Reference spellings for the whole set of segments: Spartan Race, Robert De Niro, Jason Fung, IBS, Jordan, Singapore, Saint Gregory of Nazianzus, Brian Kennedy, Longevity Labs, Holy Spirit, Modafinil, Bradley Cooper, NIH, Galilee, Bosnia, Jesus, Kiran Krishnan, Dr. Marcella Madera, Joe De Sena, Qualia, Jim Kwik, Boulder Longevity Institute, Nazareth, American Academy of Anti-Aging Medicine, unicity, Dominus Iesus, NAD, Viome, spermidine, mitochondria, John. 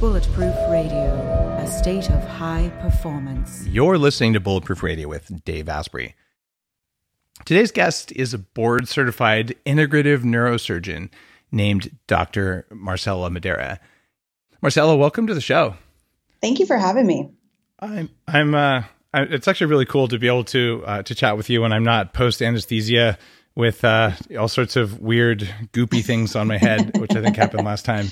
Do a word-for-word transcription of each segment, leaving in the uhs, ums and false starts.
Bulletproof Radio, a state of high performance. You're listening to Bulletproof Radio with Dave Asprey. Today's guest is a board-certified integrative neurosurgeon named Doctor Marcella Madera. Marcella, welcome to the show. Thank you for having me. I'm. I'm. Uh, I, it's actually really cool to be able to uh, to chat with you when I'm not post anesthesia with uh, all sorts of weird goopy things on my head, which I think happened last time.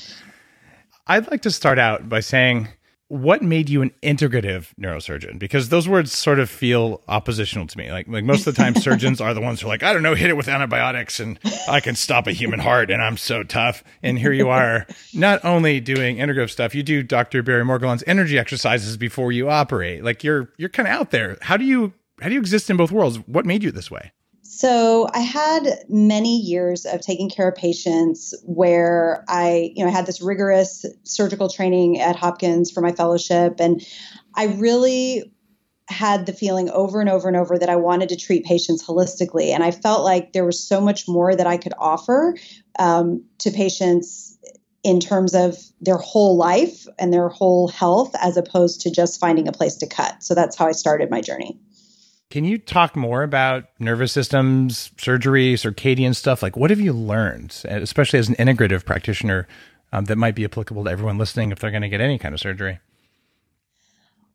I'd like to start out by saying, what made you an integrative neurosurgeon? Because those words sort of feel oppositional to me. Like, like most of the time, surgeons are the ones who are like, I don't know, hit it with antibiotics and I can stop a human heart and I'm so tough. And here you are, not only doing integrative stuff, you do Doctor Barry Morguelan's energy exercises before you operate. Like you're you're kind of out there. How do you how do you exist in both worlds? What made you this way? So I had many years of taking care of patients where I, you know, I had this rigorous surgical training at Hopkins for my fellowship. And I really had the feeling over and over and over that I wanted to treat patients holistically. And I felt like there was so much more that I could offer um, to patients in terms of their whole life and their whole health, as opposed to just finding a place to cut. So that's how I started my journey. Can you talk more about nervous systems, surgery, circadian stuff? Like, what have you learned, especially as an integrative practitioner, um, that might be applicable to everyone listening if they're going to get any kind of surgery?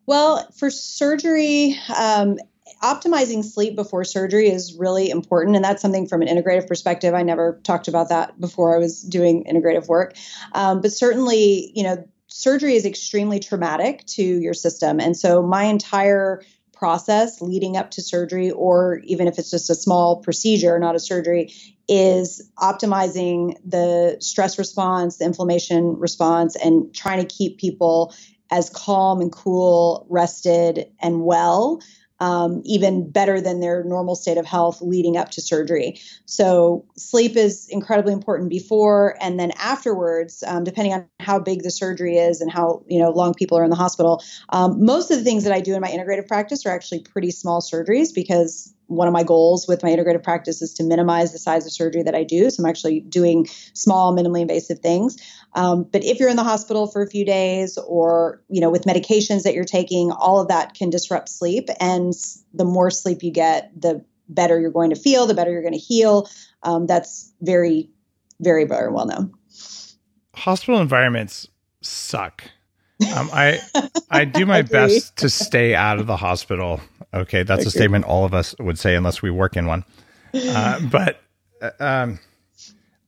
Well, for surgery, um, optimizing sleep before surgery is really important. And that's something from an integrative perspective. I never talked about that before I was doing integrative work. Um, but certainly, you know, surgery is extremely traumatic to your system. And so my entire process leading up to surgery, or even if it's just a small procedure, not a surgery, is optimizing the stress response, the inflammation response, and trying to keep people as calm and cool, rested and well, um, even better than their normal state of health leading up to surgery. So sleep is incredibly important before, and then afterwards, um, depending on how big the surgery is and how, you know, long people are in the hospital. Um, most of the things that I do in my integrative practice are actually pretty small surgeries, because one of my goals with my integrative practice is to minimize the size of surgery that I do. So I'm actually doing small, minimally invasive things. Um, but if you're in the hospital for a few days, or, you know, with medications that you're taking, all of that can disrupt sleep. And the more sleep you get, the better you're going to feel, the better you're going to heal. Um, that's very, very, very well known. Hospital environments suck. Um, I I do my best to stay out of the hospital. Okay, that's a statement all of us would say unless we work in one. Uh, but uh, um,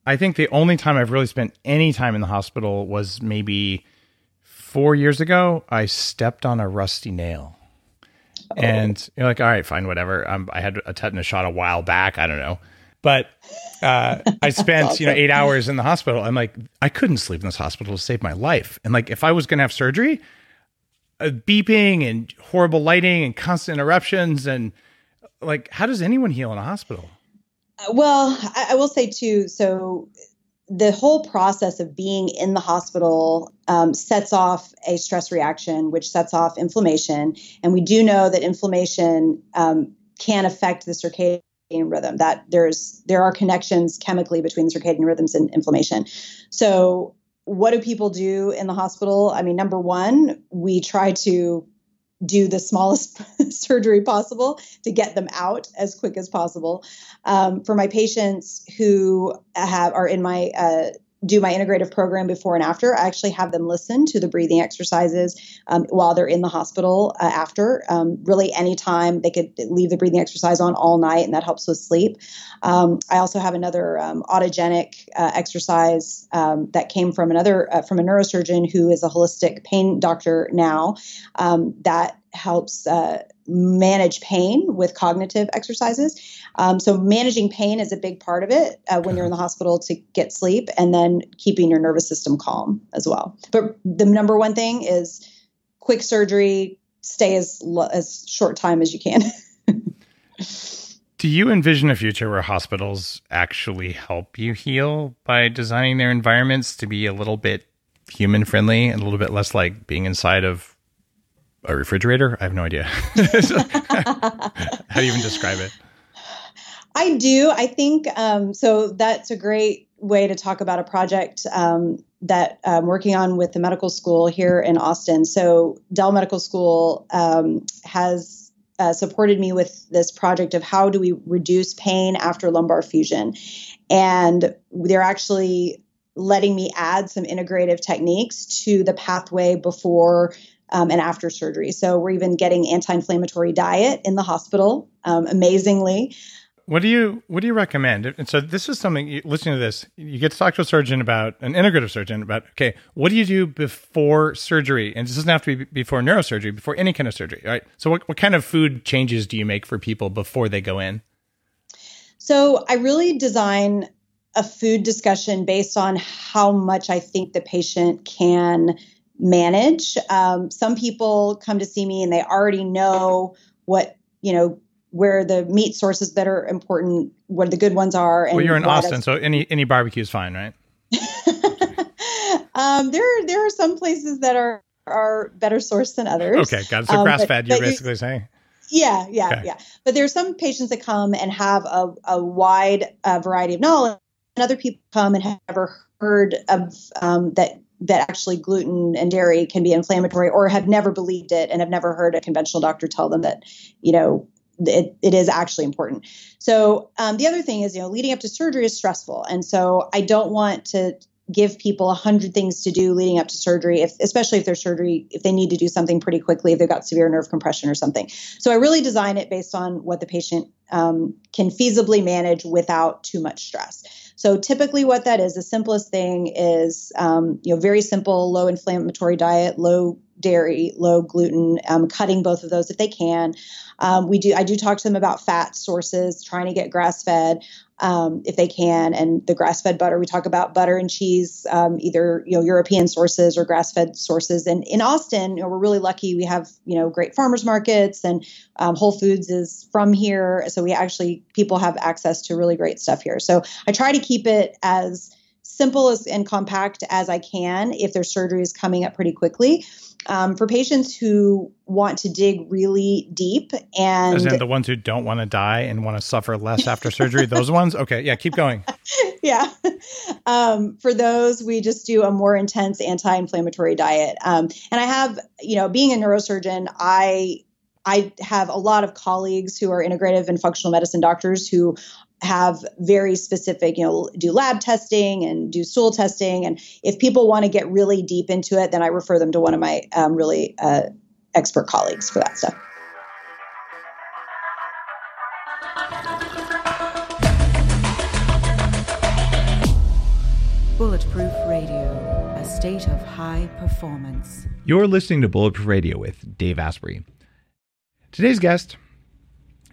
I think the only time I've really spent any time in the hospital was maybe four years ago. I stepped on a rusty nail. Oh. And you're like, all right, fine, whatever. Um, I had a tetanus shot a while back. I don't know. But uh, I spent, awesome. you know, eight hours in the hospital. I'm like, I couldn't sleep in this hospital to save my life. And like, if I was going to have surgery, uh, beeping and horrible lighting and constant interruptions, and like, how does anyone heal in a hospital? Well, I, I will say too, so the whole process of being in the hospital um, sets off a stress reaction, which sets off inflammation. And we do know that inflammation um, can affect the circadian rhythm, that there's there are connections chemically between circadian rhythms and inflammation. So what do people do in the hospital? I mean, number one, we try to do the smallest surgery possible to get them out as quick as possible. Um, for my patients who have are in my uh, do my integrative program before and after, I actually have them listen to the breathing exercises um, while they're in the hospital uh, after. Um, really, any time they could leave the breathing exercise on all night, and that helps with sleep. Um, I also have another um, autogenic uh, exercise um, that came from another uh, from a neurosurgeon who is a holistic pain doctor now um, that helps uh, manage pain with cognitive exercises. Um, so managing pain is a big part of it uh, when you're in the hospital to get sleep, and then keeping your nervous system calm as well. But the number one thing is quick surgery, stay as, lo- as short time as you can. Do you envision a future where hospitals actually help you heal by designing their environments to be a little bit human friendly and a little bit less like being inside of a refrigerator? I have no idea. How do you even describe it? I do. I think um, so. That's a great way to talk about a project um, that I'm working on with the medical school here in Austin. So Dell Medical School um, has Uh, supported me with this project of how do we reduce pain after lumbar fusion. And they're actually letting me add some integrative techniques to the pathway before um, and after surgery. So we're even getting anti-inflammatory diet in the hospital, um, amazingly. What do you what do you recommend? And so this is something, listening to this, you get to talk to a surgeon about, an integrative surgeon about, okay, what do you do before surgery? And this doesn't have to be before neurosurgery, before any kind of surgery, right? So what, what kind of food changes do you make for people before they go in? So I really design a food discussion based on how much I think the patient can manage. Um, some people come to see me and they already know what, you know, where the meat sources that are important, what the good ones are. And well, you're in Austin, of- so any any barbecue is fine, right? um, there are there are some places that are, are better sourced than others. Okay, got it. So um, grass fed, you're basically you, saying. Yeah, yeah, okay. yeah. But there are some patients that come and have a, a wide uh, variety of knowledge, and other people come and have never heard of um, that that actually gluten and dairy can be inflammatory, or have never believed it and have never heard a conventional doctor tell them that, you know, It, it is actually important. So um, the other thing is, you know, leading up to surgery is stressful. And so I don't want to give people a hundred things to do leading up to surgery, if, especially if their surgery, if they need to do something pretty quickly, if they've got severe nerve compression or something. So I really design it based on what the patient um, can feasibly manage without too much stress. So typically what that is, the simplest thing is, um, you know, very simple, low inflammatory diet, low dairy, low gluten, um, cutting both of those if they can. Um, we do, I do talk to them about fat sources, trying to get grass fed, um, if they can. And the grass fed butter, we talk about butter and cheese, um, either, you know, European sources or grass fed sources. And in Austin, you know, we're really lucky. We have, you know, great farmers markets, and, um, Whole Foods is from here. So we actually, people have access to really great stuff here. So I try to keep it as simple as and compact as I can if their surgery is coming up pretty quickly. Um, for patients who want to dig really deep, and as in the ones who don't want to die and want to suffer less after surgery, those ones? Okay. Yeah. Keep going. Yeah. Um, for those, we just do a more intense anti-inflammatory diet. Um, and I have, you know, being a neurosurgeon, I, I have a lot of colleagues who are integrative and functional medicine doctors who have very specific, you know, do lab testing and do stool testing. And if people want to get really deep into it, then I refer them to one of my um, really uh, expert colleagues for that stuff. Bulletproof Radio, a state of high performance. You're listening to Bulletproof Radio with Dave Asprey. Today's guest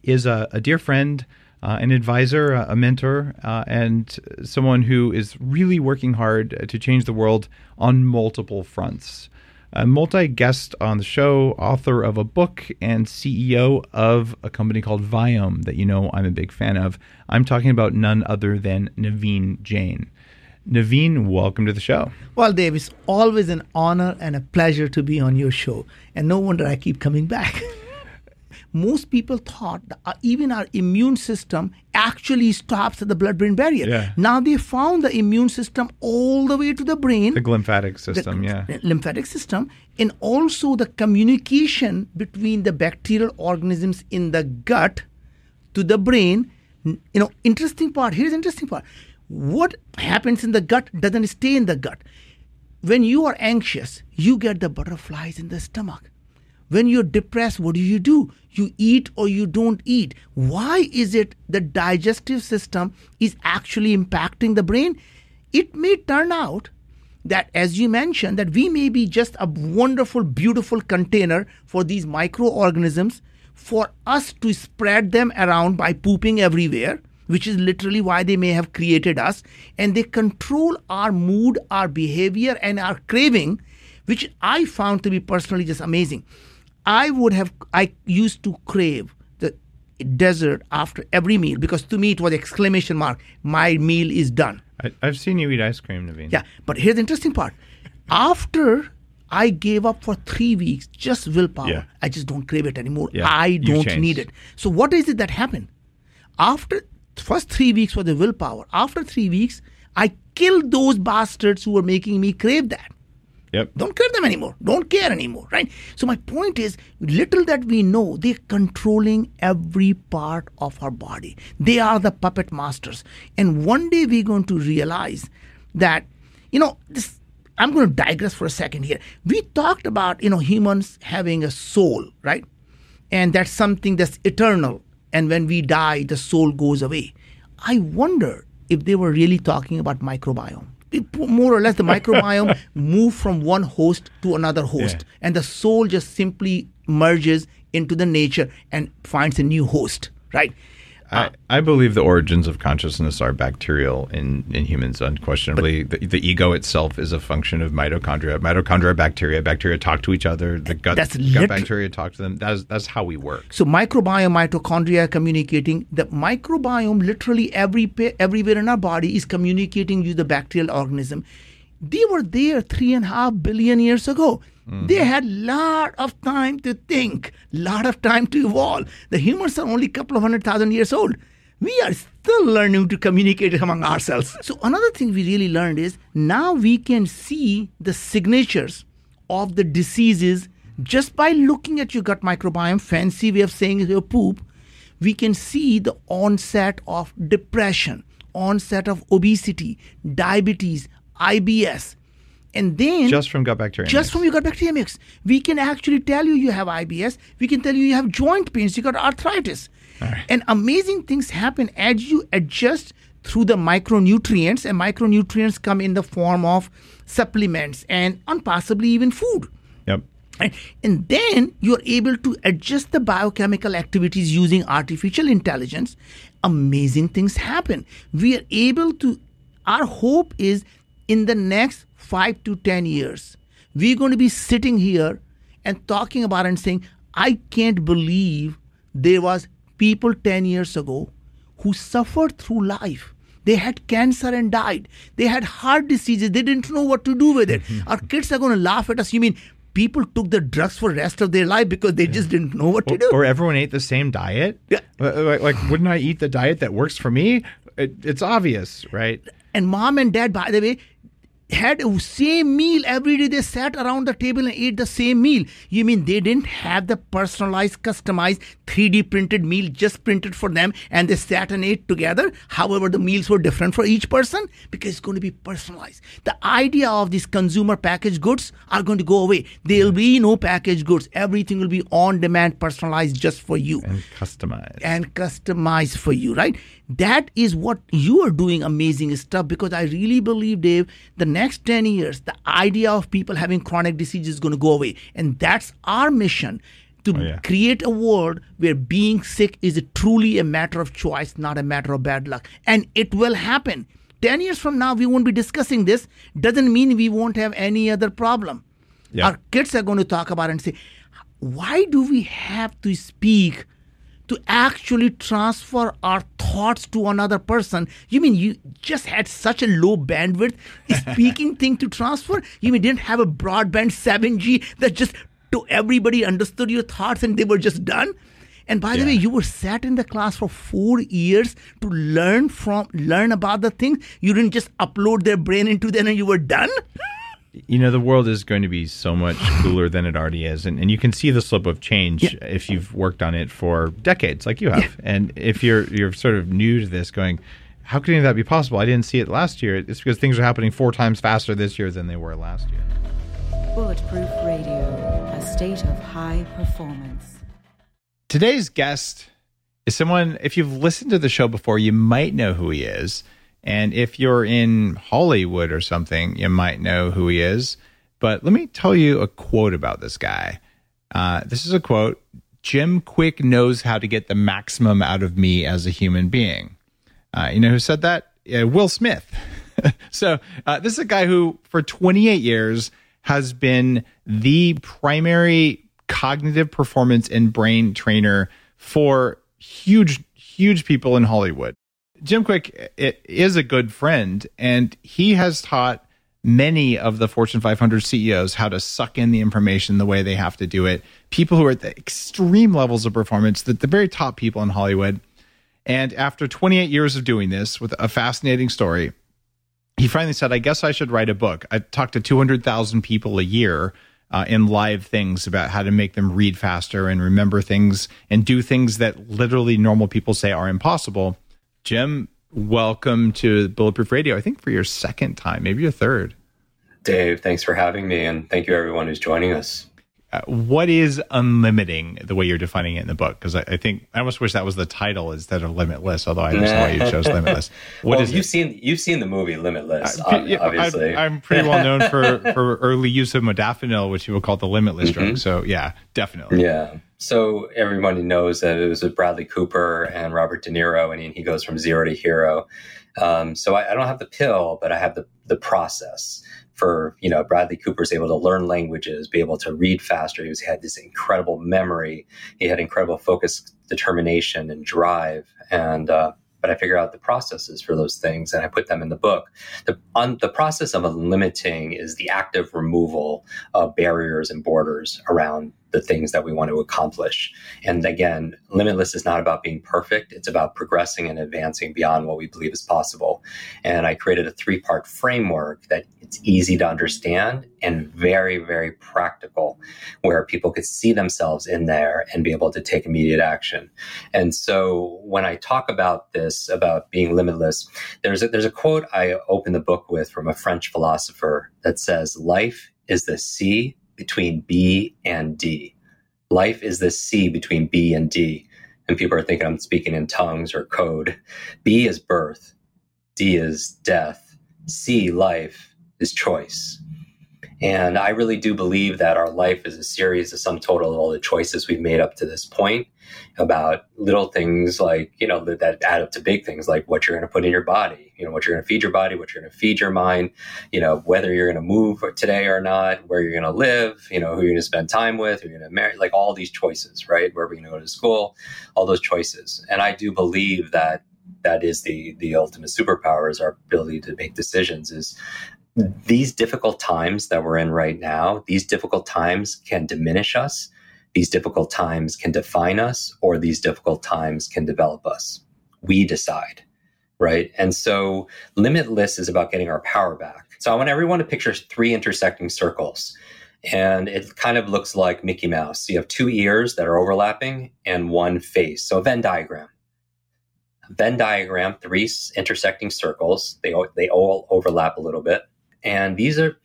is a, a dear friend, Uh, an advisor, a mentor, uh, and someone who is really working hard to change the world on multiple fronts. A multi-guest on the show, author of a book, and C E O of a company called Viome that you know I'm a big fan of. I'm talking about none other than Naveen Jain. Naveen, welcome to the show. Well, Dave, it's always an honor and a pleasure to be on your show, and no wonder I keep coming back. Most people thought that even our immune system actually stops at the blood-brain barrier. Yeah. Now they found the immune system all the way to the brain. The glymphatic system, the, yeah. lymphatic system, and also the communication between the bacterial organisms in the gut to the brain. You know, interesting part, here's the interesting part. What happens in the gut doesn't stay in the gut. When you are anxious, you get the butterflies in the stomach. When you're depressed, what do you do? You eat or you don't eat. Why is it the digestive system is actually impacting the brain? It may turn out that, as you mentioned, that we may be just a wonderful, beautiful container for these microorganisms, for us to spread them around by pooping everywhere, which is literally why they may have created us. And they control our mood, our behavior, and our craving, which I found to be personally just amazing. I would have, I used to crave the dessert after every meal, because to me it was exclamation mark, my meal is done. I, I've seen you eat ice cream, Naveen. Yeah, but here's the interesting part. After I gave up for three weeks, just willpower, yeah. I just don't crave it anymore. Yeah. I don't need it. So what is it that happened? After first three weeks was the willpower. After three weeks, I killed those bastards who were making me crave that. Yep. Don't crave them anymore. Don't care anymore, right? So my point is, little that we know, they're controlling every part of our body. They are the puppet masters. And one day we're going to realize that, you know, this. I'm going to digress for a second here. We talked about, you know, humans having a soul, right? And that's something that's eternal. And when we die, the soul goes away. I wonder if they were really talking about microbiome. It, more or less, the microbiome moved from one host to another host. Yeah. And the soul just simply merges into the nature and finds a new host, right? I, I believe the origins of consciousness are bacterial in, in humans, unquestionably. The, the ego itself is a function of mitochondria. Mitochondria are bacteria. Bacteria talk to each other. The gut, that's gut lit- bacteria talk to them. That's that's how we work. So microbiome, mitochondria communicating. The microbiome, literally every everywhere in our body, is communicating with the bacterial organism. They were there three and a half billion years ago. Mm-hmm. They had a lot of time to think, a lot of time to evolve. The humans are only a couple of hundred thousand years old. We are still learning to communicate among ourselves. So another thing we really learned is now we can see the signatures of the diseases just by looking at your gut microbiome, fancy way of saying your poop. We can see the onset of depression, onset of obesity, diabetes, I B S. And then just from gut bacteria just mix. from your gut bacteria mix, we can actually tell you you have I B S. We can tell you you have joint pains. You got arthritis. All right. And amazing things happen as you adjust through the micronutrients. And micronutrients come in the form of supplements and, and possibly even food. Yep. And, and then you're able to adjust the biochemical activities using artificial intelligence. Amazing things happen. We are able to. Our hope is in the next five to ten years, we're going to be sitting here and talking about and saying, I can't believe there was people ten years ago who suffered through life. They had cancer and died. They had heart diseases. They didn't know what to do with it. Our kids are going to laugh at us. You mean people took the drugs for the rest of their life because they yeah. just didn't know what or, to do? Or everyone ate the same diet? Yeah. Like, like, wouldn't I eat the diet that works for me? It, it's obvious, right? And mom and dad, by the way, had the same meal every day. They sat around the table and ate the same meal. You mean they didn't have the personalized, customized, three D printed meal just printed for them and they sat and ate together? However, the meals were different for each person because it's going to be personalized. The idea of these consumer packaged goods are going to go away. There will be no packaged goods. Everything will be on demand, personalized just for you. And customized. And customized for you, right? That is what you are doing, amazing stuff, because I really believe, Dave, the next ten years, the idea of people having chronic disease is going to go away. And that's our mission, to oh, yeah. create a world where being sick is a truly a matter of choice, not a matter of bad luck. And it will happen. ten years from now, we won't be discussing this. Doesn't mean we won't have any other problem. Yeah. Our kids are going to talk about it and say, why do we have to speak to actually transfer our thoughts to another person? You mean you just had such a low bandwidth speaking thing to transfer? You mean didn't have a broadband seven G that just to everybody understood your thoughts and they were just done? And by yeah. the way, you were sat in the class for four years to learn from learn about the thing. You didn't just upload their brain into them and you were done? You know, the world is going to be so much cooler than it already is. And and you can see the slope of change yeah. if you've worked on it for decades like you have. Yeah. And if you're you're sort of new to this going, how could any of that be possible? I didn't see it last year. It's because things are happening four times faster this year than they were last year. Bulletproof Radio, a state of high performance. Today's guest is someone, if you've listened to the show before, you might know who he is. And if you're in Hollywood or something, you might know who he is. But let me tell you a quote about this guy. Uh, this is a quote. Jim Kwik knows how to get the maximum out of me as a human being. Uh, you know who said that? Uh, Will Smith. So uh, this is a guy who for twenty-eight years has been the primary cognitive performance and brain trainer for huge, huge people in Hollywood. Jim Kwik is a good friend, and he has taught many of the Fortune five hundred C E Os how to suck in the information the way they have to do it. People who are at the extreme levels of performance, the, the very top people in Hollywood. And after twenty-eight years of doing this with a fascinating story, he finally said, I guess I should write a book. I talk to two hundred thousand people a year uh, in live things about how to make them read faster and remember things and do things that literally normal people say are impossible. Jim, welcome to Bulletproof Radio, I think for your second time, maybe your third. Dave, thanks for having me, and thank you everyone who's joining us. Uh, what is unlimiting, the way you're defining it in the book? Because I, I think I almost wish that was the title instead of Limitless, although I understand why you chose Limitless. What well, is you've it? seen you've seen the movie Limitless, uh, ob- yeah, obviously. I'm, I'm pretty well known for, for early use of Modafinil, which you would call the Limitless mm-hmm. drug. So yeah, definitely. Yeah. So everybody knows that it was with Bradley Cooper and Robert De Niro, and he goes from zero to hero. Um, so I, I don't have the pill, but I have the the process. For, you know, Bradley Cooper's able to learn languages, be able to read faster. He was, he had this incredible memory. He had incredible focus, determination, and drive. And, uh, but I figure out the processes for those things, and I put them in the book. The, on, the process of unlimiting is the active removal of barriers and borders around the things that we want to accomplish. And again, Limitless is not about being perfect. It's about progressing and advancing beyond what we believe is possible. And I created a three-part framework that it's easy to understand and very, very practical, where people could see themselves in there and be able to take immediate action. And so when I talk about this, about being limitless, there's a, there's a quote I open the book with from a French philosopher that says, life is the C between B and D. Life is the C between B and D. And people are thinking I'm speaking in tongues or code. B is birth. D is death. C, life, is choice. And I really do believe that our life is a series of sum total of all the choices we've made up to this point about little things like, you know, that add up to big things like what you're going to put in your body, you know, what you're going to feed your body, what you're going to feed your mind, you know, whether you're going to move today or not, where you're going to live, you know, who you're going to spend time with, who you're going to marry, like all these choices, right? Where we're going to go to school, all those choices. And I do believe that that is the, the ultimate superpower, is our ability to make decisions. Is these difficult times that we're in right now, these difficult times can diminish us, these difficult times can define us, or these difficult times can develop us. We decide, right? And so Limitless is about getting our power back. So I want everyone to picture three intersecting circles. And it kind of looks like Mickey Mouse. You have two ears that are overlapping and one face. So a Venn diagram. Venn diagram, three intersecting circles. They, they all overlap a little bit. And these are,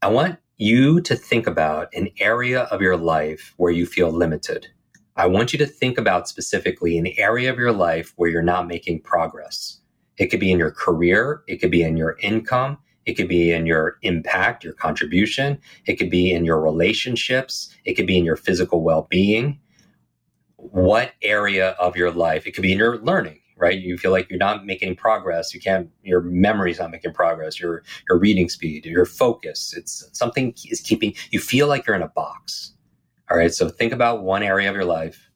I want you to think about an area of your life where you feel limited. I want you to think about specifically an area of your life where you're not making progress. It could be in your career. It could be in your income. It could be in your impact, your contribution. It could be in your relationships. It could be in your physical well-being. What area of your life? It could be in your learning. Right? You feel like you're not making progress. You can't, your memory's not making progress. Your, your reading speed, your focus, it's something is keeping, you feel like you're in a box. All right. So think about one area of your life,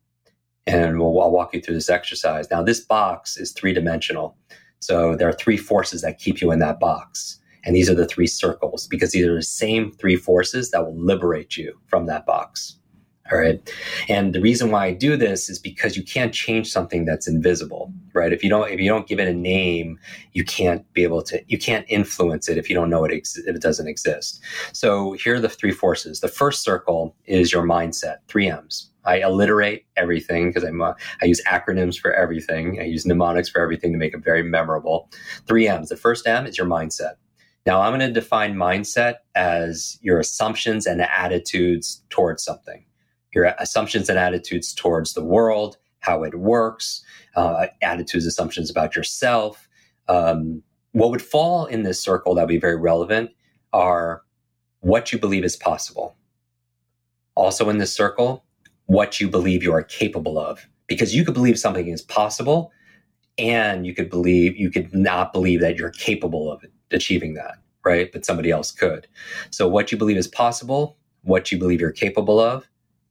and we'll, I'll walk you through this exercise. Now, this box is three dimensional. So there are three forces that keep you in that box. And these are the three circles, because these are the same three forces that will liberate you from that box. All right. And the reason why I do this is because you can't change something that's invisible, right? If you don't, if you don't give it a name, you can't be able to, you can't influence it if you don't know it, ex- if it doesn't exist. So here are the three forces. The first circle is your mindset, three M's. I alliterate everything because I'm, uh, I use acronyms for everything. I use mnemonics for everything to make it very memorable. Three M's. The first M is your mindset. Now I'm going to define mindset as your assumptions and attitudes towards something. Your assumptions and attitudes towards the world, how it works, uh, attitudes, assumptions about yourself. Um, what would fall in this circle that would be very relevant are what you believe is possible. Also in this circle, what you believe you are capable of, because you could believe something is possible, and you could believe you could not believe that you're capable of achieving that, right? But somebody else could. So what you believe is possible, what you believe you're capable of,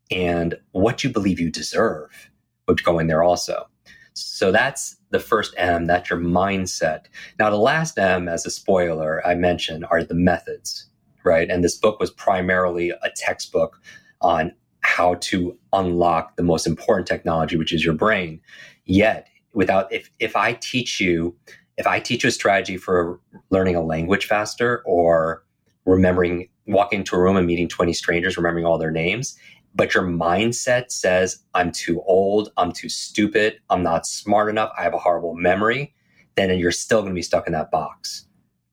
and what you believe you deserve would go in there also. So that's the first M, that's your mindset. Now, the last M, as a spoiler, I mentioned, are the methods, right? And this book was primarily a textbook on how to unlock the most important technology, which is your brain. Yet, without, if if I teach you, if I teach you a strategy for learning a language faster or remembering, walking into a room and meeting twenty strangers, remembering all their names, but your mindset says, I'm too old, I'm too stupid, I'm not smart enough, I have a horrible memory, then you're still going to be stuck in that box,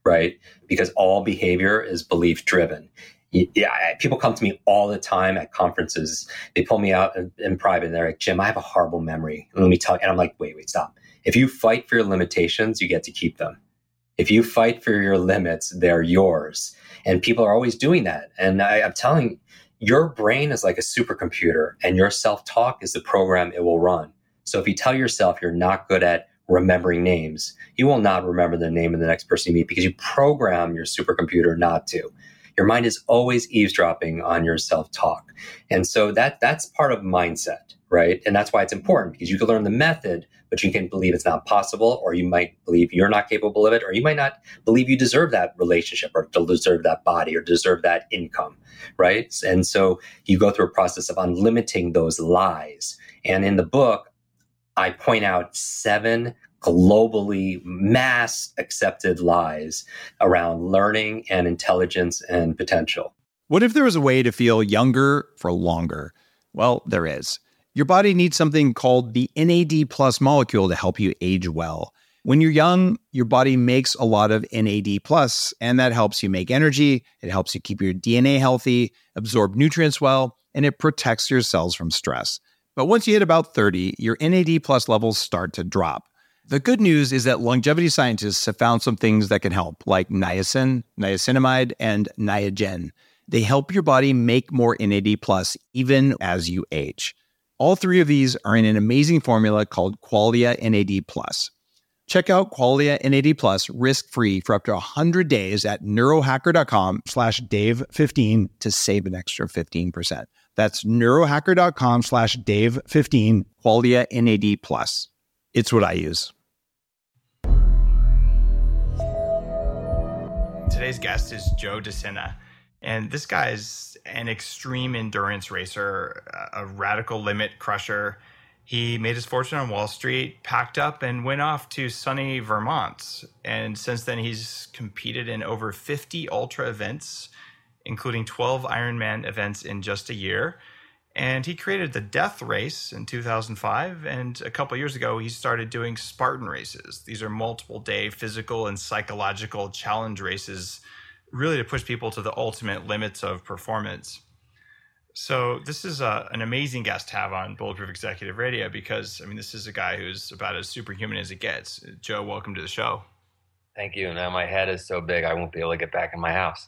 right? Because all behavior is belief-driven. Yeah, people come to me all the time at conferences. They pull me out in, in private and they're like, Jim, I have a horrible memory. Let me tell you. And I'm like, wait, wait, stop. If you fight for your limitations, you get to keep them. If you fight for your limits, they're yours. And people are always doing that. And I, I'm telling you, your brain is like a supercomputer and your self-talk is the program it will run. So if you tell yourself you're not good at remembering names, you will not remember the name of the next person you meet because you program your supercomputer not to. Your mind is always eavesdropping on your self-talk. And so that that's part of mindset, right? And that's why it's important, because you can learn the method, but you can believe it's not possible, or you might believe you're not capable of it, or you might not believe you deserve that relationship or deserve that body or deserve that income, right? And so you go through a process of unlimiting those lies. And in the book, I point out seven globally mass accepted lies around learning and intelligence and potential. What if there was a way to feel younger for longer? Well, there is. Your body needs something called the N A D plus molecule to help you age well. When you're young, your body makes a lot of N A D plus, and that helps you make energy. It helps you keep your D N A healthy, absorb nutrients well, and it protects your cells from stress. But once you hit about thirty, your N A D plus levels start to drop. The good news is that longevity scientists have found some things that can help, like niacin, niacinamide, and Niagen. They help your body make more N A D plus, even as you age. All three of these are in an amazing formula called Qualia N A D plus. Check out Qualia N A D plus risk-free for up to one hundred days at neurohacker.com slash Dave15 to save an extra fifteen percent. That's neurohacker.com slash Dave15, Qualia N A D plus. It's what I use. Today's guest is Joe De Sena. And this guy is an extreme endurance racer, a radical limit crusher. He made his fortune on Wall Street, packed up, and went off to sunny Vermont. And since then, he's competed in over fifty ultra events, including twelve Ironman events in just a year. And he created the Death Race in two thousand five, and a couple of years ago, he started doing Spartan races. These are multiple-day physical and psychological challenge races, really to push people to the ultimate limits of performance. So this is a, an amazing guest to have on Bulletproof Executive Radio because, I mean, this is a guy who's about as superhuman as it gets. Joe, welcome to the show. Thank you. Now my head is so big, I won't be able to get back in my house.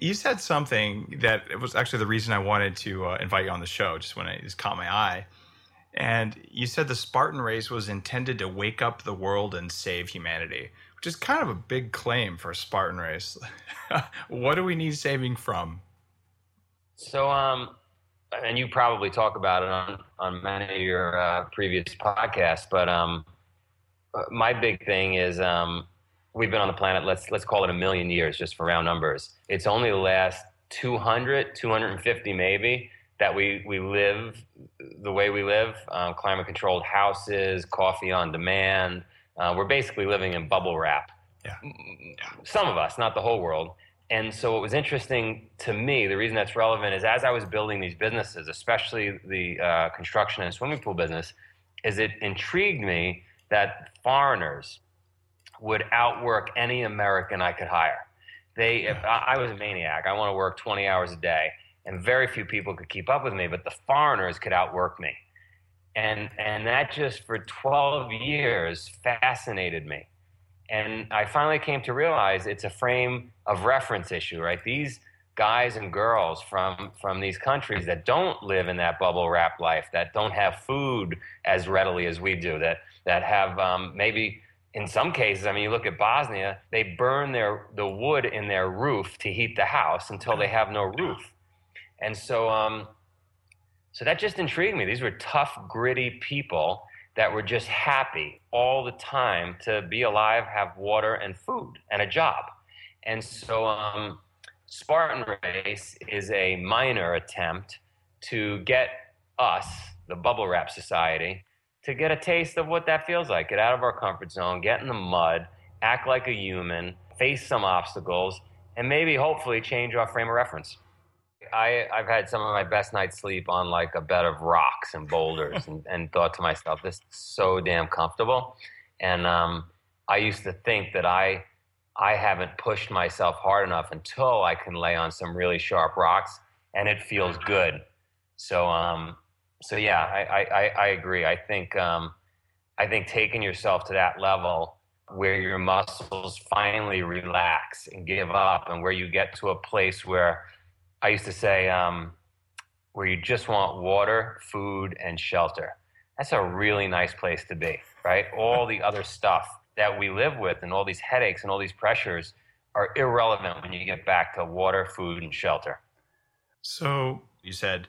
You said something that was actually the reason I wanted to uh, invite you on the show, just when it just caught my eye. And you said the Spartan race was intended to wake up the world and save humanity, which is kind of a big claim for a Spartan race. What do we need saving from? So, um, and you probably talk about it on, on many of your uh, previous podcasts, but um, my big thing is um, we've been on the planet, let's let's call it a million years just for round numbers. It's only the last two hundred, two hundred fifty maybe that we, we live the way we live, um, climate-controlled houses, coffee on demand. Uh, we're basically living in bubble wrap. Yeah. Some of us, not the whole world. And so what was interesting to me, the reason that's relevant is as I was building these businesses, especially the uh, construction and swimming pool business, is it intrigued me that foreigners would outwork any American I could hire. They, if I, I was a maniac. I want to work twenty hours a day, and very few people could keep up with me, but the foreigners could outwork me. And and that just for twelve years fascinated me. And I finally came to realize it's a frame of reference issue, right? These guys and girls from, from these countries that don't live in that bubble wrap life, that don't have food as readily as we do, that, that have um, maybe... In some cases, I mean, you look at Bosnia, they burn their the wood in their roof to heat the house until they have no roof. And so um, so that just intrigued me. These were tough, gritty people that were just happy all the time to be alive, have water and food and a job. And so um, Spartan Race is a minor attempt to get us, the bubble wrap society, to get a taste of what that feels like. Get out of our comfort zone, get in the mud, act like a human, face some obstacles, and maybe hopefully change our frame of reference. I, I've had some of my best night's sleep on like a bed of rocks and boulders and, and thought to myself, this is so damn comfortable. And um, I used to think that I I haven't pushed myself hard enough until I can lay on some really sharp rocks and it feels good. So um, so yeah, I, I, I agree. I think um, I think taking yourself to that level where your muscles finally relax and give up and where you get to a place where I used to say, um, where you just want water, food, and shelter. That's a really nice place to be, right? All the other stuff that we live with and all these headaches and all these pressures are irrelevant when you get back to water, food, and shelter. So you said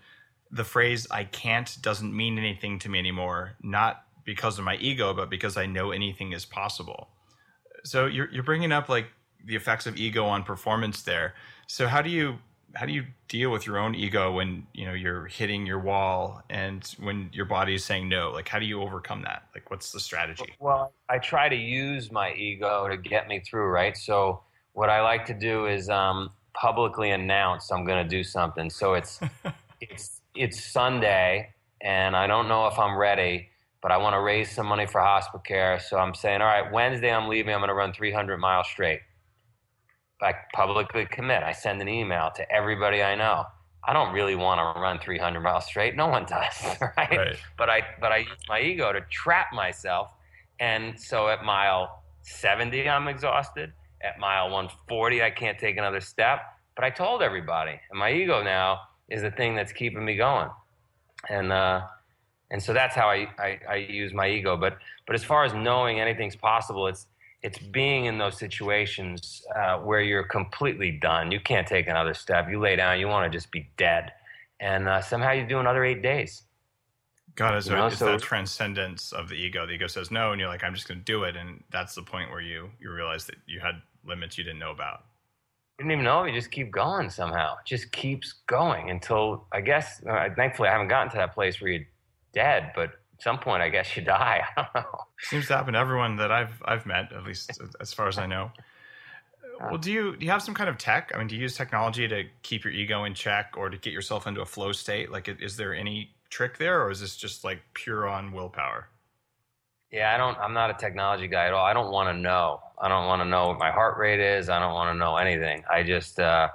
the phrase, I can't, doesn't mean anything to me anymore, not because of my ego, but because I know anything is possible. So you're, you're bringing up like the effects of ego on performance there. So how do you... How do you deal with your own ego when, you know, you're hitting your wall and when your body is saying no? Like, how do you overcome that? Like, what's the strategy? Well, I try to use my ego to get me through, right? So what I like to do is um, publicly announce I'm going to do something. So it's it's it's Sunday, and I don't know if I'm ready, but I want to raise some money for hospice care. So I'm saying, all right, Wednesday I'm leaving. I'm going to run three hundred miles straight. I publicly commit. I send an email to everybody I know. I don't really want to run three hundred miles straight. No one does, right? right? But I but I use my ego to trap myself. And so at mile seventy, I'm exhausted. At mile one forty, I can't take another step. But I told everybody. And my ego now is the thing that's keeping me going. And uh, and so that's how I, I, I use my ego. But but as far as knowing anything's possible, it's It's being in those situations uh, where you're completely done. You can't take another step. You lay down. You want to just be dead. And uh, somehow you do another eight days. Got it. So you know? It's so, the transcendence of the ego. The ego says no, and you're like, I'm just going to do it. And that's the point where you, you realize that you had limits you didn't know about. You didn't even know. You just keep going somehow. It just keeps going until, I guess, uh, thankfully I haven't gotten to that place where you're dead, but at some point, I guess you die. I don't know. Seems to happen to everyone that I've I've met, at least as far as I know. Well, do you do you have some kind of tech? I mean, do you use technology to keep your ego in check or to get yourself into a flow state? Like, is there any trick there, or is this just like pure on willpower? Yeah, I don't. I'm not a technology guy at all. I don't want to know. I don't want to know what my heart rate is. I don't want to know anything. I just uh,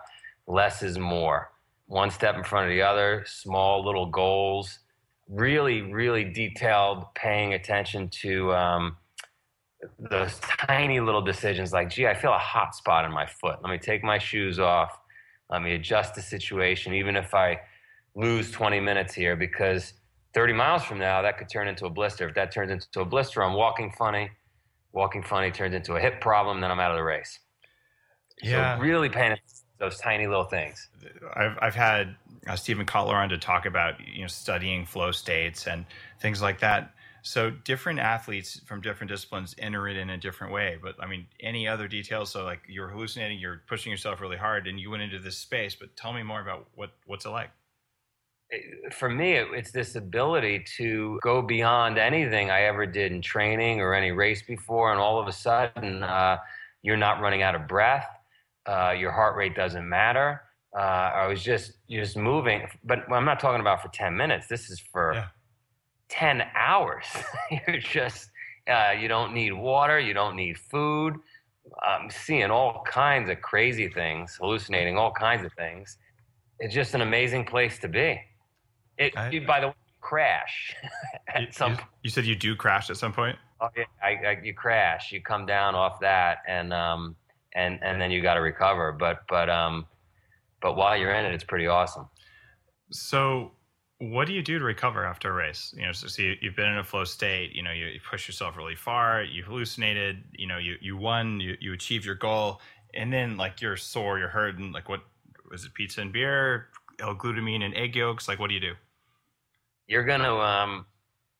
less is more. One step in front of the other. Small little goals. Really, really detailed, paying attention to um, those tiny little decisions like, gee, I feel a hot spot in my foot. Let me take my shoes off. Let me adjust the situation, even if I lose twenty minutes here, because thirty miles from now, that could turn into a blister. If that turns into a blister, I'm walking funny. Walking funny turns into a hip problem, then I'm out of the race. Yeah. So really paying attention to those tiny little things. I've I've had... Uh, Stephen Kotler on to talk about, you know, studying flow states and things like that. So different athletes from different disciplines enter it in a different way. But I mean, any other details? So like you're hallucinating, you're pushing yourself really hard, and you went into this space. But tell me more about what what's it like. For me, it, it's this ability to go beyond anything I ever did in training or any race before, and all of a sudden, uh, you're not running out of breath. Uh, your heart rate doesn't matter. Uh, I was just just moving, but I'm not talking about for ten minutes. This is for yeah. ten hours. You're just, uh, you don't need water. You don't need food. I'm seeing all kinds of crazy things, hallucinating all kinds of things. It's just an amazing place to be. It, I, you, by the way, crash at you, some you, point. You said you do crash at some point? Oh, yeah, I, I, you crash. You come down off that, and um, and, and then you got to recover. But, but, um, But while you're in it, it's pretty awesome. So what do you do to recover after a race? You know, so, so you, you've been in a flow state, you know, you, you push yourself really far, you hallucinated, you know, you, you won, you, you achieved your goal. And then like you're sore, you're hurting, like what was it? Pizza and beer, L-glutamine and egg yolks. Like, what do you do? You're going to, um,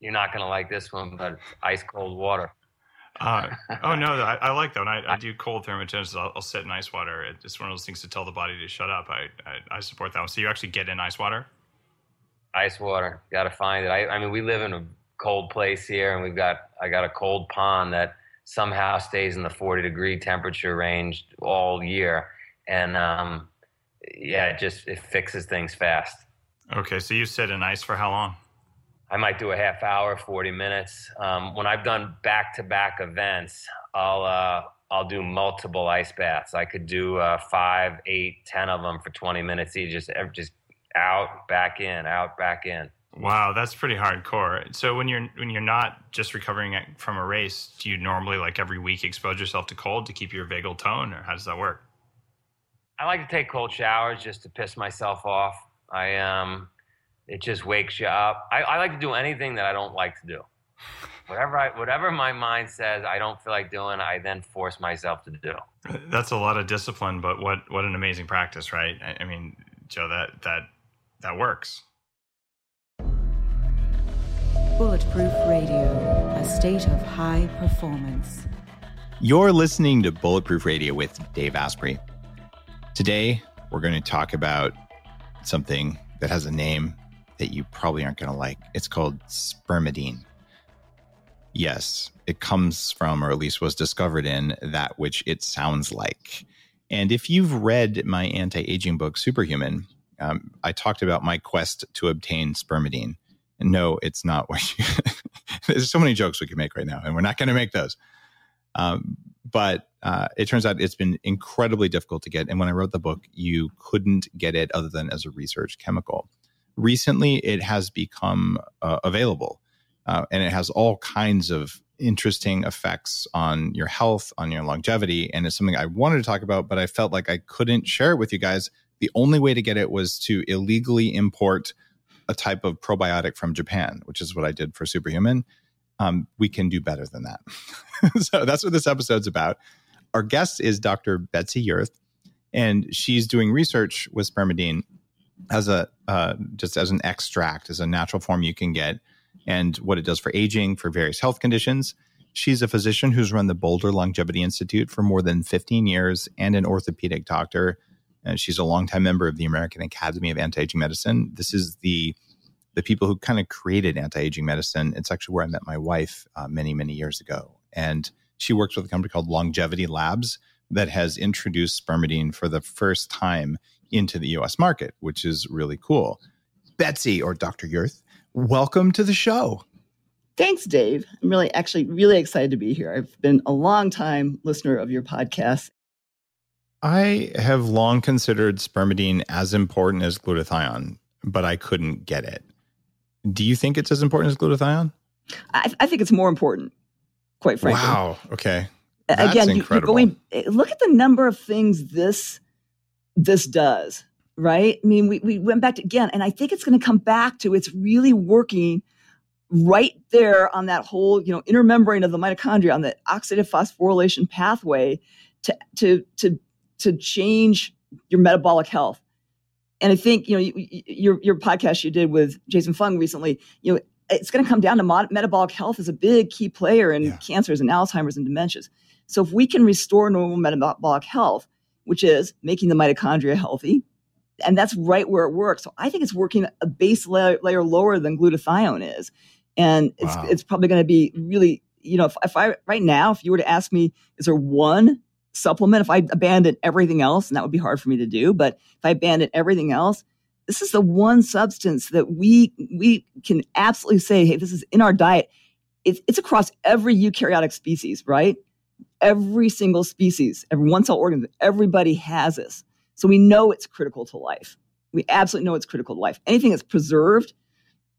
you're not going to like this one, but ice cold water. Uh, oh, no, I, I like that. When I, I do cold thermogenesis, I'll, I'll sit in ice water. It's one of those things to tell the body to shut up. I, I, I support that one. So you actually get in ice water? Ice water. Got to find it. I, I mean, we live in a cold place here, and we've got I got a cold pond that somehow stays in the forty degree temperature range all year, and um, yeah, it just it fixes things fast. Okay, so you sit in ice for how long? I might do a half hour, forty minutes. Um, when I've done back-to-back events, I'll uh, I'll do multiple ice baths. I could do uh, five, eight, ten of them for twenty minutes each. Just just out, back in, out, back in. Wow, that's pretty hardcore. So when you're when you're not just recovering from a race, do you normally like every week expose yourself to cold to keep your vagal tone, or how does that work? I like to take cold showers just to piss myself off. I um, it just wakes you up. I, I like to do anything that I don't like to do. Whatever I, whatever my mind says I don't feel like doing, I then force myself to do. That's a lot of discipline, but what, what an amazing practice, right? I, I mean, Joe, that that that works. Bulletproof Radio, a state of high performance. You're listening to Bulletproof Radio with Dave Asprey. Today, we're going to talk about something that has a name that you probably aren't going to like. It's called spermidine. Yes, it comes from, or at least was discovered in, that which it sounds like. And if you've read my anti-aging book, Superhuman, um, I talked about my quest to obtain spermidine. And no, it's not what you... There's so many jokes we can make right now, and we're not going to make those. Um, but uh, it turns out it's been incredibly difficult to get. And when I wrote the book, you couldn't get it other than as a research chemical. Recently, it has become uh, available. Uh, and it has all kinds of interesting effects on your health, on your longevity. And it's something I wanted to talk about, but I felt like I couldn't share it with you guys. The only way to get it was to illegally import a type of probiotic from Japan, which is what I did for Superhuman. Um, we can do better than that. So that's what this episode's about. Our guest is Doctor Betsy Yurth, and she's doing research with spermidine as a uh, just as an extract, as a natural form you can get, and what it does for aging, for various health conditions. She's a physician who's run the Boulder Longevity Institute for more than fifteen years and an orthopedic doctor. And she's a longtime member of the American Academy of Anti-Aging Medicine. This is the the people who kind of created anti-aging medicine. It's actually where I met my wife uh, many, many years ago. And she works with a company called Longevity Labs that has introduced spermidine for the first time into the U S market, which is really cool. Betsy, or Doctor Yurth, welcome to the show. Thanks, Dave. I'm really, actually really excited to be here. I've been a long time listener of your podcast. I have long considered spermidine as important as glutathione, but I couldn't get it. Do you think it's as important as glutathione? I, I think it's more important, quite frankly. Wow. Okay. That's Again, you, incredible. You're going, look at the number of things this this does. Right? I mean, we, we went back to again, and I think it's going to come back to it's really working right there on that whole, you know, inner membrane of the mitochondria on the oxidative phosphorylation pathway to to to to change your metabolic health. And I think, you know, you, you, your your podcast you did with Jason Fung recently, you know, it's going to come down to mod- metabolic health is a big key player in yeah. cancers and Alzheimer's and dementias. So if we can restore normal metabolic health, which is making the mitochondria healthy. And that's right where it works. So I think it's working a base layer, layer lower than glutathione is. And it's wow. it's probably going to be really, you know, if, if I, right now, if you were to ask me, is there one supplement, if I abandon everything else, and that would be hard for me to do, but if I abandon everything else, this is the one substance that we we can absolutely say, hey, this is in our diet. It, it's across every eukaryotic species, right? Every single species, every one cell organism, everybody has this. So we know it's critical to life. We absolutely know it's critical to life. Anything that's preserved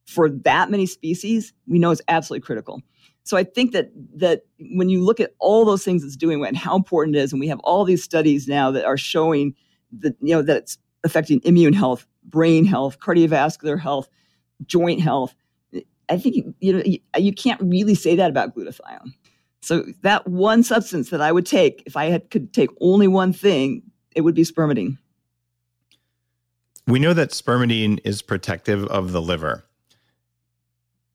for that many species, we know is absolutely critical. So I think that that when you look at all those things it's doing and how important it is, and we have all these studies now that are showing that, you know, that it's affecting immune health, brain health, cardiovascular health, joint health. I think you, you know you, you can't really say that about glutathione. So that one substance that I would take, if I had, could take only one thing, it would be spermidine. We know that spermidine is protective of the liver.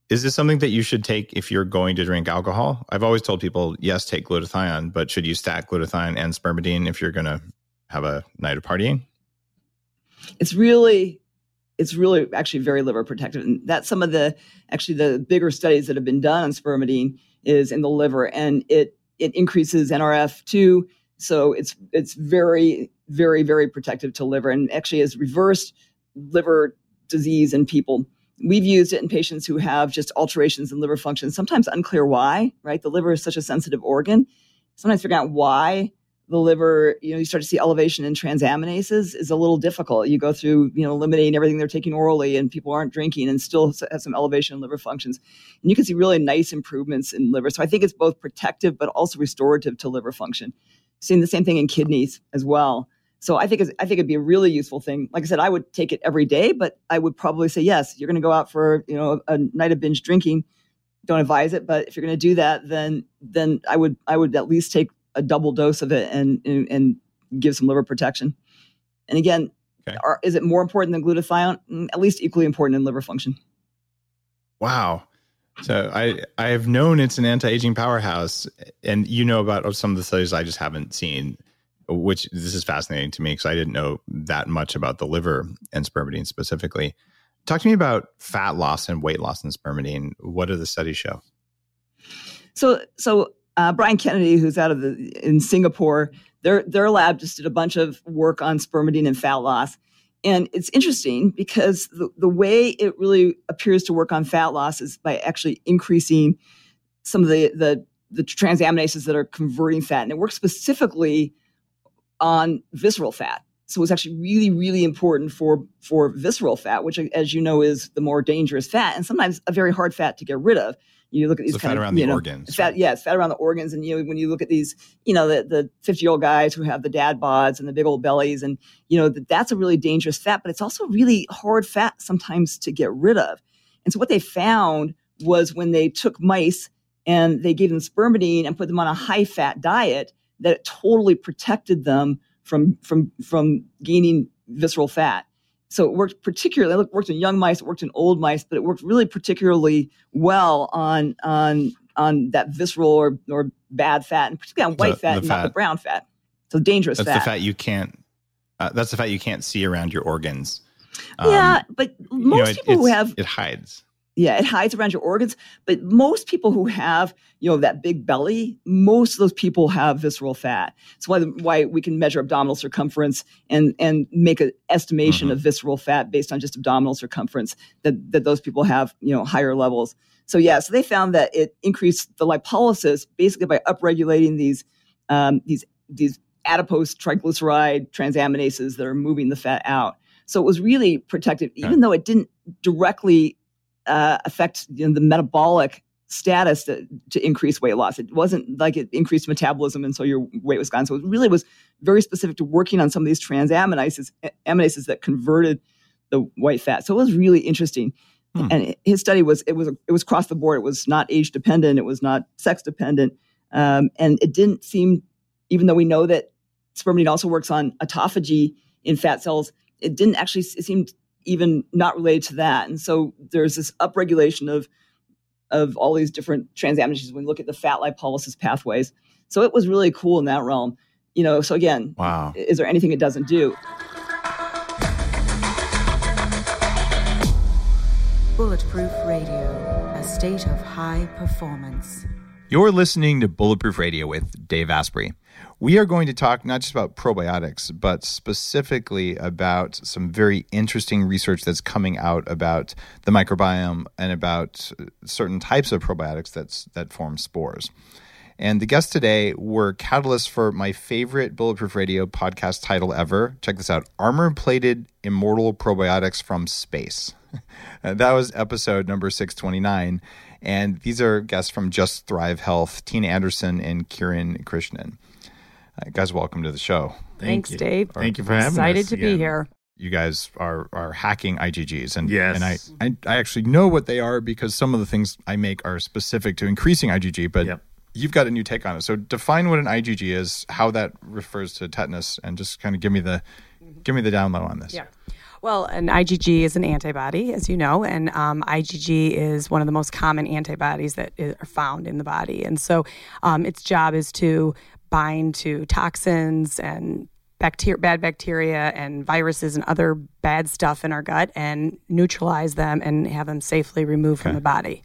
Is this something that you should take if you're going to drink alcohol? I've always told people, yes, take glutathione, but should you stack glutathione and spermidine if you're going to have a night of partying? It's really, it's really actually very liver protective. And that's some of the, actually the bigger studies that have been done on spermidine is in the liver, and it it increases N R F two. So it's it's very, very, very protective to liver, and actually has reversed liver disease in people. We've used it in patients who have just alterations in liver function, sometimes unclear why, right? The liver is such a sensitive organ. Sometimes figuring out why the liver, you know, you start to see elevation in transaminases is a little difficult. You go through, you know, eliminating everything they're taking orally, and people aren't drinking and still have some elevation in liver functions. And you can see really nice improvements in liver. So I think it's both protective, but also restorative to liver function. Seeing the same thing in kidneys as well. So I think it's, I think it'd be a really useful thing. Like I said, I would take it every day, but I would probably say, yes, you're going to go out for, you know, a night of binge drinking. Don't advise it, but if you're going to do that, then then I would I would at least take a double dose of it and and, and give some liver protection. And again, okay. are, is it more important than glutathione? At least equally important in liver function. Wow. So I, I have known it's an anti-aging powerhouse, and you know about some of the studies I just haven't seen, which this is fascinating to me because I didn't know that much about the liver and spermidine specifically. Talk to me about fat loss and weight loss in spermidine. What do the studies show? So so uh, Brian Kennedy, who's out of the in Singapore, their their lab just did a bunch of work on spermidine and fat loss. And it's interesting because the, the way it really appears to work on fat loss is by actually increasing some of the, the, the transaminases that are converting fat. And it works specifically on visceral fat. So it's actually really, really important for, for visceral fat, which, as you know, is the more dangerous fat and sometimes a very hard fat to get rid of. You look at these so kind fat of around the you know, organs. Fat, right? Yeah, it's fat around the organs. And you know, when you look at these, you know, the, the fifty-year-old guys who have the dad bods and the big old bellies, and you know, that that's a really dangerous fat, but it's also really hard fat sometimes to get rid of. And so what they found was when they took mice and they gave them spermidine and put them on a high-fat diet, that it totally protected them from from from gaining visceral fat. So it worked particularly, it worked in young mice, it worked in old mice, but it worked really particularly well on on on that visceral or, or bad fat, and particularly on white the, fat the and fat. Not the brown fat. So dangerous that's fat. That's the fat you can't, uh, that's the fat you can't see around your organs. Um, yeah, but most you know, it, people who have... It hides. Yeah, it hides around your organs, but most people who have, you know, that big belly, most of those people have visceral fat. That's why the, why we can measure abdominal circumference and and make an estimation mm-hmm. of visceral fat based on just abdominal circumference that, that those people have, you know, higher levels. So yeah, so they found that it increased the lipolysis basically by upregulating these um, these these adipose triglyceride transaminases that are moving the fat out. So it was really protective, even okay. though it didn't directly Uh, affect you know, the metabolic status to, to increase weight loss. It wasn't like it increased metabolism and so your weight was gone. So it really was very specific to working on some of these transaminases aminases that converted the white fat. So it was really interesting. Hmm. And his study was it was it was across the board. It was not age dependent. It was not sex dependent. Um, and it didn't seem, even though we know that spermidine also works on autophagy in fat cells, it didn't actually it seemed. even not related to that. And so there's this upregulation of of all these different transaminases when we look at the fat lipolysis pathways. So it was really cool in that realm. You know, so again, wow. Is there anything it doesn't do? Bulletproof Radio, a state of high performance. You're listening to Bulletproof Radio with Dave Asprey. We are going to talk not just about probiotics, but specifically about some very interesting research that's coming out about the microbiome and about certain types of probiotics that's, that form spores. And the guests today were catalysts for my favorite Bulletproof Radio podcast title ever. Check this out, Armor-Plated Immortal Probiotics from Space. That was episode number six twenty-nine. And these are guests from Just Thrive Health, Tina Anderson and Kiran Krishnan. Uh, guys, welcome to the show. Thank Thanks, you. Dave. Thank you for having Excited us. Excited to again. be here. You guys are are hacking I G Gs. And, yes. and I, I, I actually know what they are because some of the things I make are specific to increasing I G G, but yep. you've got a new take on it. So define what an I G G is, how that refers to tetanus, and just kind of give me the mm-hmm. give me the down low on this. Yeah. Well, an I G G is an antibody, as you know, and um, I G G is one of the most common antibodies that is, are found in the body. And so um, its job is to bind to toxins and bacteria, bad bacteria and viruses and other bad stuff in our gut and neutralize them and have them safely removed okay. from the body.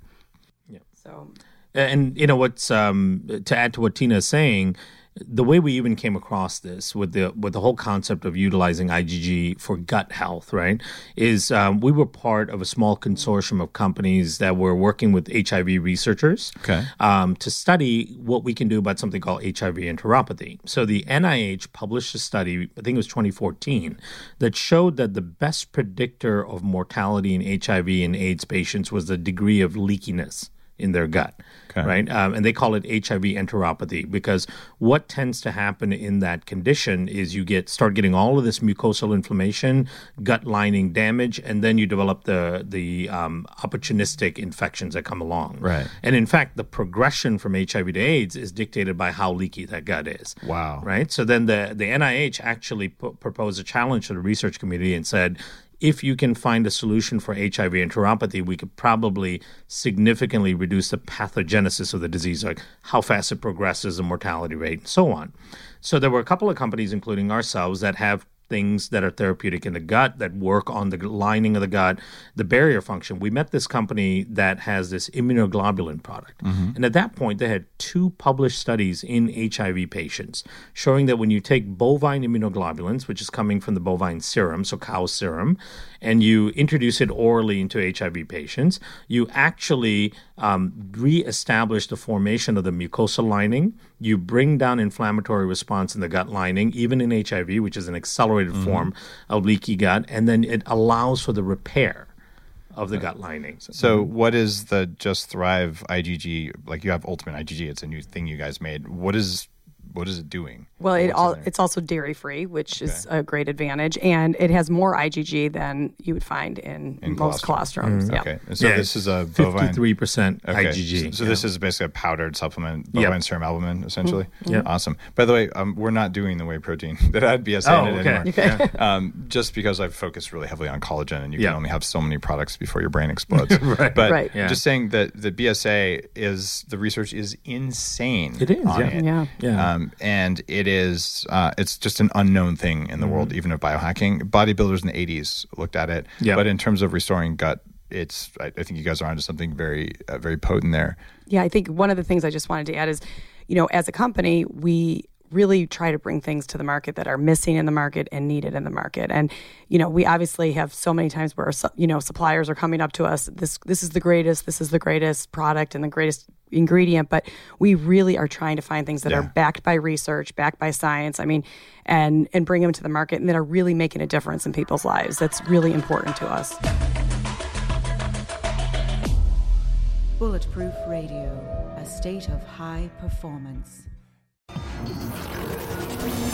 Yeah. So. And, you know, what's um, to add to what Tina is saying, the way we even came across this with the with the whole concept of utilizing IgG for gut health, right, is um, we were part of a small consortium of companies that were working with H I V researchers okay. um, to study what we can do about something called H I V enteropathy. So the N I H published a study, I think it was twenty fourteen, that showed that the best predictor of mortality in H I V and AIDS patients was the degree of leakiness in their gut, okay. right? Um, and they call it H I V enteropathy because what tends to happen in that condition is you get start getting all of this mucosal inflammation, gut lining damage, and then you develop the the um, opportunistic infections that come along. Right. And in fact, the progression from H I V to AIDS is dictated by how leaky that gut is. Wow. Right. So then the the N I H actually p- proposed a challenge to the research community and said, if you can find a solution for H I V enteropathy, we could probably significantly reduce the pathogenesis of the disease, like how fast it progresses, the mortality rate, and so on. So there were a couple of companies, including ourselves, that have things that are therapeutic in the gut that work on the lining of the gut, the barrier function. We met this company that has this immunoglobulin product. Mm-hmm. And at that point, they had two published studies in H I V patients showing that when you take bovine immunoglobulins, which is coming from the bovine serum, so cow serum, and you introduce it orally into H I V patients, you actually um, reestablish the formation of the mucosal lining. You bring down inflammatory response in the gut lining, even in H I V, which is an accelerated mm-hmm. form of leaky gut, and then it allows for the repair of the okay. gut lining. So mm-hmm. what is the Just Thrive I G G? Like you have Ultimate I G G. It's a new thing you guys made. What is What is it doing? Well, it all, it's also dairy-free, which okay. is a great advantage. And it has more I G G than you would find in, in most colostrum. Mm-hmm. Yeah. Okay. So yeah, this is a bovine. fifty-three percent okay. I G G. So, so yeah. this is basically a powdered supplement, bovine yep. serum albumin, essentially. Mm-hmm. Yep. Awesome. By the way, um, we're not doing the whey protein that I'd be saying oh, it okay. anymore. Okay. Yeah. Um, just because I've focused really heavily on collagen and you yep. can only have so many products before your brain explodes. right. But right. Yeah. just saying that the B S A is, the research is insane. It is. On yeah. It. Yeah. yeah. Um, And it is, uh, it's just an unknown thing in the mm-hmm. world, even of biohacking. Bodybuilders in the eighties looked at it. Yep. But in terms of restoring gut, it's, I, I think you guys are onto something very, uh, very potent there. Yeah, I think one of the things I just wanted to add is, you know, as a company, we really try to bring things to the market that are missing in the market and needed in the market. And, you know, we obviously have so many times where, our, you know, suppliers are coming up to us, this this is the greatest, this is the greatest product and the greatest ingredient, but we really are trying to find things that yeah. are backed by research, backed by science, I mean, and and bring them to the market and that are really making a difference in people's lives. That's really important to us. Bulletproof Radio, a state of high performance.